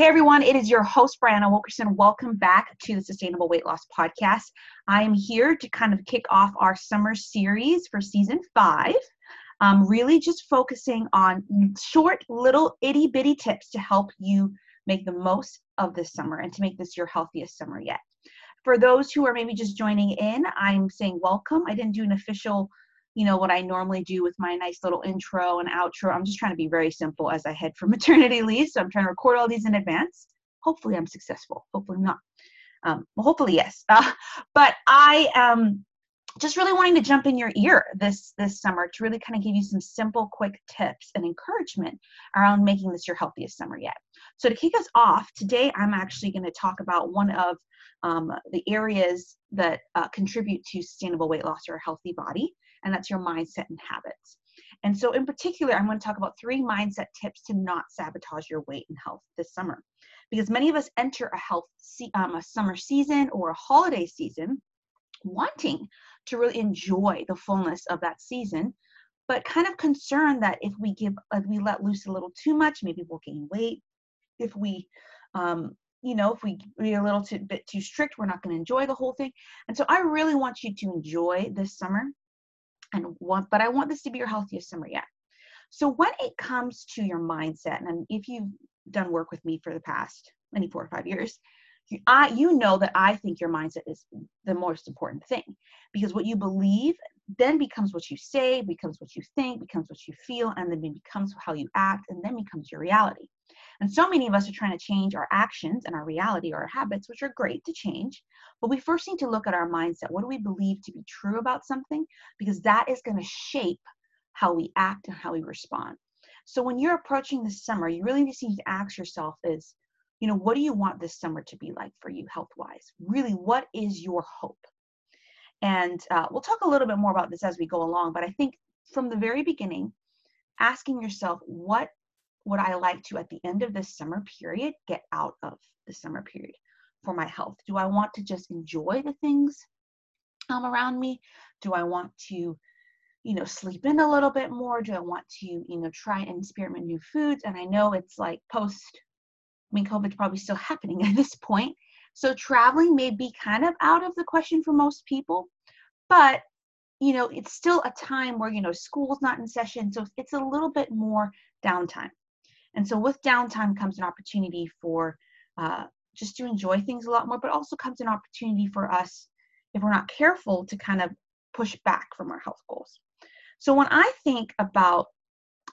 Hey everyone, it is your host, Brianna Wilkerson. Welcome back to the Sustainable Weight Loss Podcast. I'm here to kind of kick off our summer series for season 5. Really just focusing on short, little, itty bitty tips to help you make the most of this summer and to make this your healthiest summer yet. For those who are maybe just joining in, I'm saying welcome. I didn't do an official, what I normally do with my nice little intro and outro. I'm just trying to be very simple as I head for maternity leave. So I'm trying to record all these in advance. Hopefully I'm successful. Hopefully not. Well, hopefully yes. But I am just really wanting to jump in your ear this summer to really kind of give you some simple, quick tips and encouragement around making this your healthiest summer yet. So to kick us off today, I'm actually going to talk about one of the areas that contribute to sustainable weight loss or a healthy body. And that's your mindset and habits. And so in particular, I'm going to talk about 3 mindset tips to not sabotage your weight and health this summer. Because many of us enter a summer season or a holiday season wanting to really enjoy the fullness of that season, but kind of concerned that if we let loose a little too much, maybe we'll gain weight. If we, if we be a little bit too strict, we're not going to enjoy the whole thing. And so I really want you to enjoy this summer. But I want this to be your healthiest summer yet. So when it comes to your mindset, and if you've done work with me for the past 4 or 5 years, I think your mindset is the most important thing, because what you believe then becomes what you say, becomes what you think, becomes what you feel, and then it becomes how you act, and then becomes your reality. And so many of us are trying to change our actions and our reality or our habits, which are great to change, but we first need to look at our mindset. What do we believe to be true about something? Because that is going to shape how we act and how we respond. So when you're approaching this summer, you really just need to ask yourself is, what do you want this summer to be like for you health-wise? Really, what is your hope? And we'll talk a little bit more about this as we go along, but I think from the very beginning, asking yourself, what would I like to, at the end of this summer period, get out of the summer period for my health? Do I want to just enjoy the things around me? Do I want to, sleep in a little bit more? Do I want to, try and experiment new foods? And I know it's like COVID's probably still happening at this point. So traveling may be kind of out of the question for most people, but it's still a time where, school's not in session. So it's a little bit more downtime. And so with downtime comes an opportunity for just to enjoy things a lot more, but also comes an opportunity for us, if we're not careful, to kind of push back from our health goals. So when I think about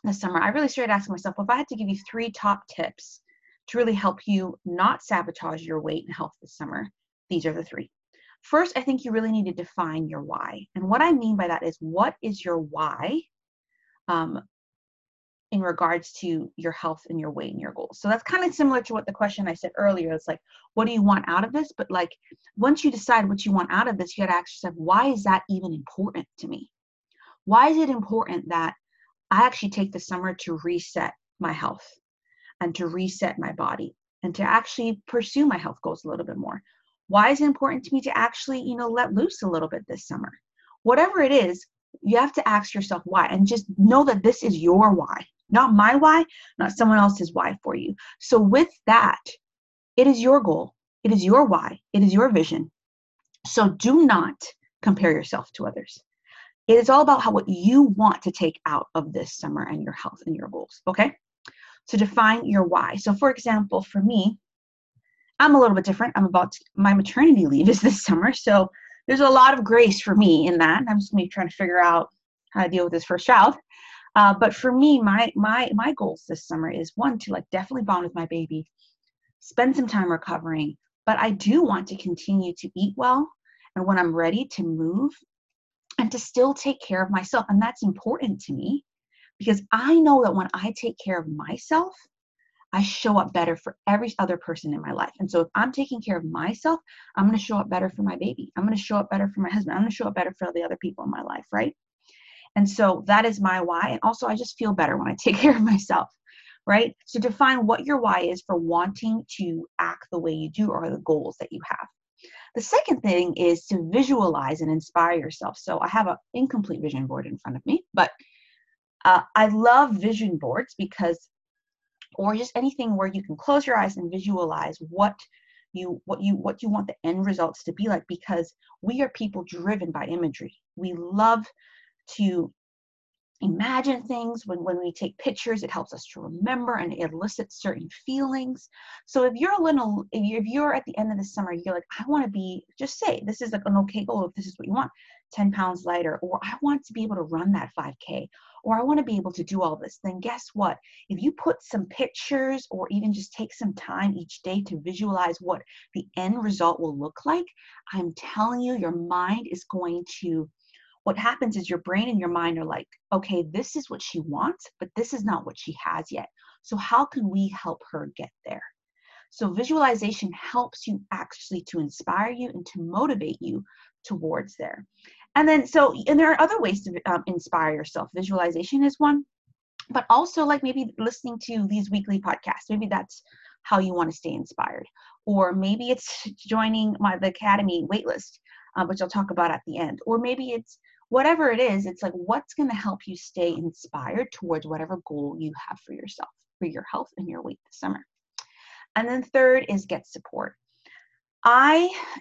the summer, I really started asking myself, if I had to give you 3 top tips to really help you not sabotage your weight and health this summer, these are the 3. First, I think you really need to define your why. And what I mean by that is, what is your why in regards to your health and your weight and your goals? So that's kind of similar to what the question I said earlier. It's like, what do you want out of this? But like, once you decide what you want out of this, you got to ask yourself, why is that even important to me? Why is it important that I actually take the summer to reset my health and to reset my body and to actually pursue my health goals a little bit more? Why is it important to me to actually, let loose a little bit this summer? Whatever it is, you have to ask yourself why, and just know that this is your why, not my why, not someone else's why for you. So with that, it is your goal. It is your why. It is your vision. So do not compare yourself to others. It is all about what you want to take out of this summer and your health and your goals, okay? So define your why. So for example, for me, I'm a little bit different. My maternity leave is this summer. So there's a lot of grace for me in that. I'm just maybe trying to figure out how to deal with this first child. But for me, my goals this summer is, 1, to definitely bond with my baby, spend some time recovering, but I do want to continue to eat well. And when I'm ready, to move and to still take care of myself. And that's important to me, because I know that when I take care of myself, I show up better for every other person in my life. And so if I'm taking care of myself, I'm going to show up better for my baby. I'm going to show up better for my husband. I'm going to show up better for the other people in my life, right? And so that is my why. And also, I just feel better when I take care of myself, right? So define what your why is for wanting to act the way you do, or the goals that you have. The second thing is to visualize and inspire yourself. So I have an incomplete vision board in front of me, but I love vision boards because or just anything where you can close your eyes and visualize what you want the end results to be like, because we are people driven by imagery. We love to imagine things. When we take pictures, it helps us to remember and it elicits certain feelings. So if you're at the end of the summer, you're like, I want to be, just say, this is like an okay goal. If this is what you want, 10 pounds lighter, or I want to be able to run that 5K, or I want to be able to do all this, then guess what? If you put some pictures or even just take some time each day to visualize what the end result will look like, I'm telling you, your mind is going to, what happens is your brain and your mind are like, okay, this is what she wants, but this is not what she has yet. So how can we help her get there? So visualization helps you actually to inspire you and to motivate you towards there. And then, and there are other ways to inspire yourself. Visualization is one, but also like maybe listening to these weekly podcasts. Maybe that's how you want to stay inspired, or maybe it's joining the Academy waitlist, which I'll talk about at the end, or maybe it's whatever it is. It's like, what's going to help you stay inspired towards whatever goal you have for yourself, for your health and your weight this summer. And then third is get support.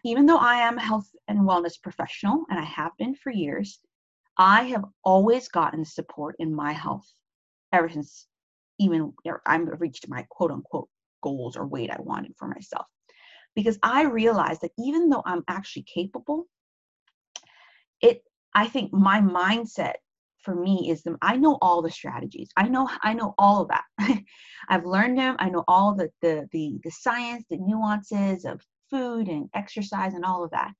Even though I am a health and wellness professional, and I have been for years, I have always gotten support in my health ever since even I've reached my quote unquote goals or weight I wanted for myself. Because I realized that even though I'm actually capable, I think my mindset for me is I know all the strategies. I know all of that. I've learned them. I know all the science, the nuances of food and exercise and all of that.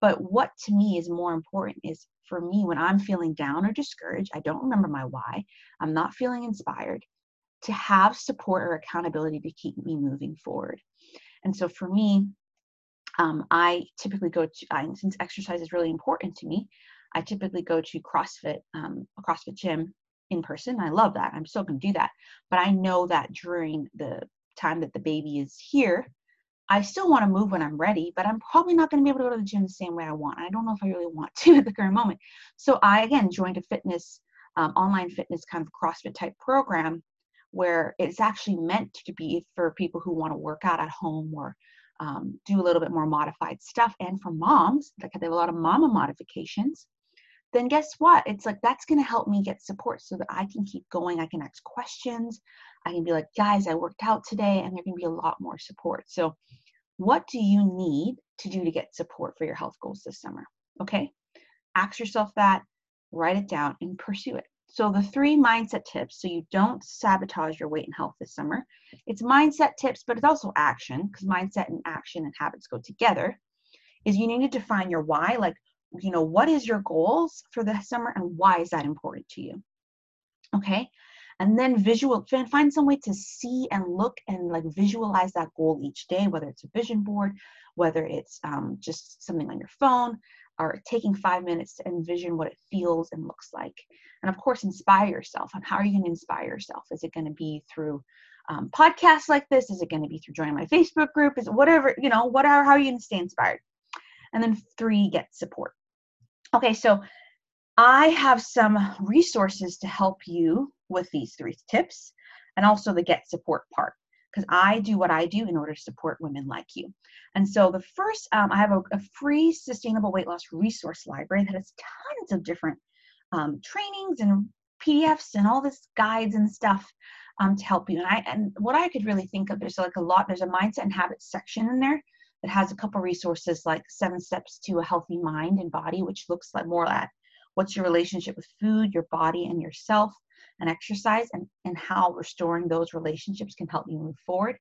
But what to me is more important is, for me, when I'm feeling down or discouraged, I don't remember my why, I'm not feeling inspired, to have support or accountability to keep me moving forward. And so for me, I typically since exercise is really important to me, I typically go to CrossFit, a CrossFit gym in person. I love that. I'm still going to do that. But I know that during the time that the baby is here, I still want to move when I'm ready, but I'm probably not going to be able to go to the gym the same way I want. I don't know if I really want to at the current moment. So I, again, joined a fitness, online fitness kind of CrossFit type program, where it's actually meant to be for people who want to work out at home or do a little bit more modified stuff. And for moms, like they have a lot of mama modifications, then guess what? It's like, that's going to help me get support so that I can keep going. I can ask questions. I can be like, guys, I worked out today, and there can be a lot more support. So what do you need to do to get support for your health goals this summer? Okay. Ask yourself that, write it down, and pursue it. So the three mindset tips, so you don't sabotage your weight and health this summer. It's mindset tips, but it's also action, because mindset and action and habits go together, is you need to define your why. Like, you know, what is your goals for the summer and why is that important to you? Okay. And then find some way to see and look and like visualize that goal each day, whether it's a vision board, whether it's just something on your phone, or taking 5 minutes to envision what it feels and looks like. And of course, inspire yourself. And how are you going to inspire yourself? Is it going to be through podcasts like this? Is it going to be through joining my Facebook group? Is it whatever, you know, whatever, how are you going to stay inspired? And then three, get support. Okay, so I have some resources to help you with these three tips and also the get support part, because I do what I do in order to support women like you. And so the first, I have a free Sustainable Weight Loss Resource Library that has tons of different trainings and PDFs and all this guides and stuff to help you. And what I could really think of, there's like a lot, there's a mindset and habits section in there that has a couple resources like 7 steps to a healthy mind and body, which looks like more at what's your relationship with food, your body, and yourself, and exercise, and how restoring those relationships can help you move forward.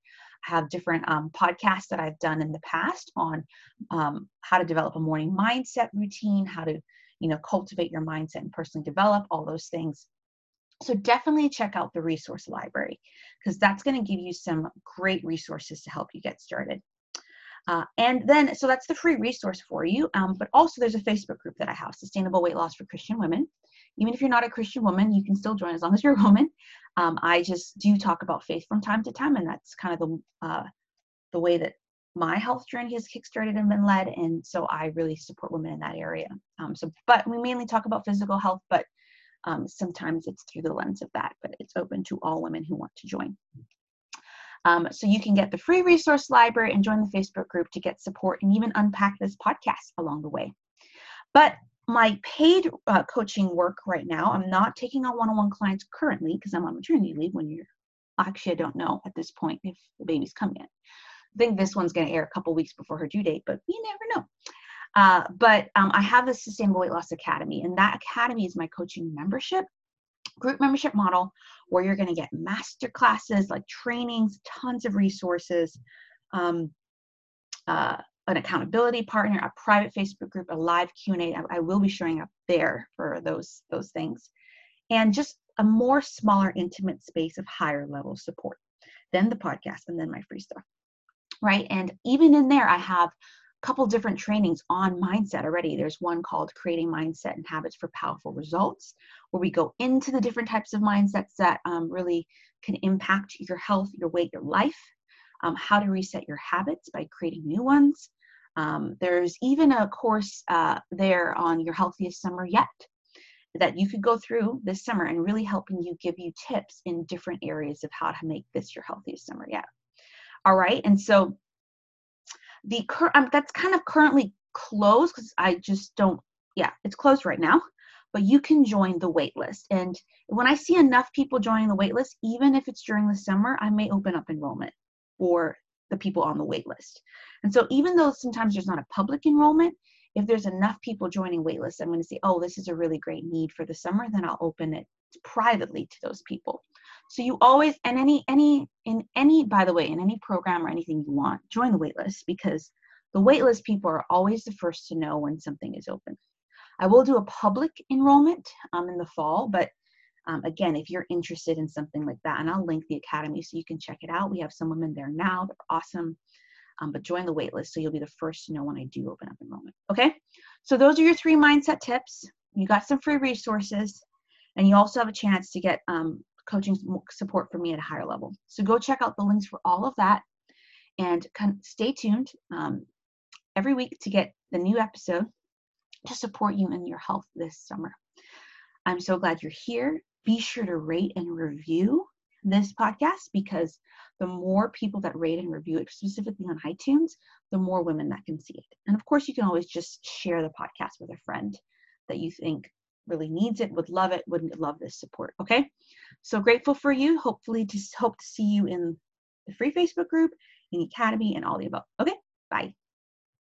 I have different podcasts that I've done in the past on how to develop a morning mindset routine, how to, you know, cultivate your mindset and personally develop all those things. So definitely check out the resource library, because that's going to give you some great resources to help you get started. And then, so that's the free resource for you. But also there's a Facebook group that I have, Sustainable Weight Loss for Christian Women. Even if you're not a Christian woman, you can still join as long as you're a woman. I just do talk about faith from time to time, and that's kind of the way that my health journey has kickstarted and been led. And so I really support women in that area. But we mainly talk about physical health, but sometimes it's through the lens of that, but it's open to all women who want to join. So you can get the free resource library and join the Facebook group to get support and even unpack this podcast along the way. But my paid coaching work right now, I'm not taking on one-on-one clients currently because I'm on maternity leave. Actually, I don't know at this point if the baby's come yet. I think this one's going to air a couple weeks before her due date, but you never know. But I have the Sustainable Weight Loss Academy, and that academy is my coaching membership, group membership model, where you're going to get master classes, like trainings, tons of resources, an accountability partner, a private Facebook group, a live Q&A. I will be showing up there for those things, and just a more smaller, intimate space of higher level support than the podcast and then my free stuff, right? And even in there, I have a couple different trainings on mindset already. There's one called Creating Mindset and Habits for Powerful Results, where we go into the different types of mindsets that really can impact your health, your weight, your life, how to reset your habits by creating new ones. There's even a course there on Your Healthiest Summer Yet, that you could go through this summer and really helping you, give you tips in different areas of how to make this your healthiest summer yet. All right. And so that's kind of currently closed because it's closed right now, but you can join the wait list. And when I see enough people joining the wait list, even if it's during the summer, I may open up enrollment for the people on the wait list. And so even though sometimes there's not a public enrollment, if there's enough people joining waitlists, I'm going to say, oh, this is a really great need for the summer, then I'll open it privately to those people. So you always, and in any program or anything you want, join the waitlist, because the waitlist people are always the first to know when something is open. I will do a public enrollment in the fall, but again, if you're interested in something like that, and I'll link the academy so you can check it out. We have some women there now. They're awesome. But join the wait list so you'll be the first to know when I do open up enrollment. Okay, so those are your 3 mindset tips. You got some free resources, and you also have a chance to get coaching support from me at a higher level. So go check out the links for all of that, and stay tuned every week to get the new episode to support you in your health this summer. I'm so glad you're here. Be sure to rate and review this podcast, because the more people that rate and review it, specifically on iTunes, the more women that can see it. And of course, you can always just share the podcast with a friend that you think really needs it, would love it, wouldn't love this support. Okay. So grateful for you. Hope to see you in the free Facebook group, in the academy, and all the above. Okay. Bye.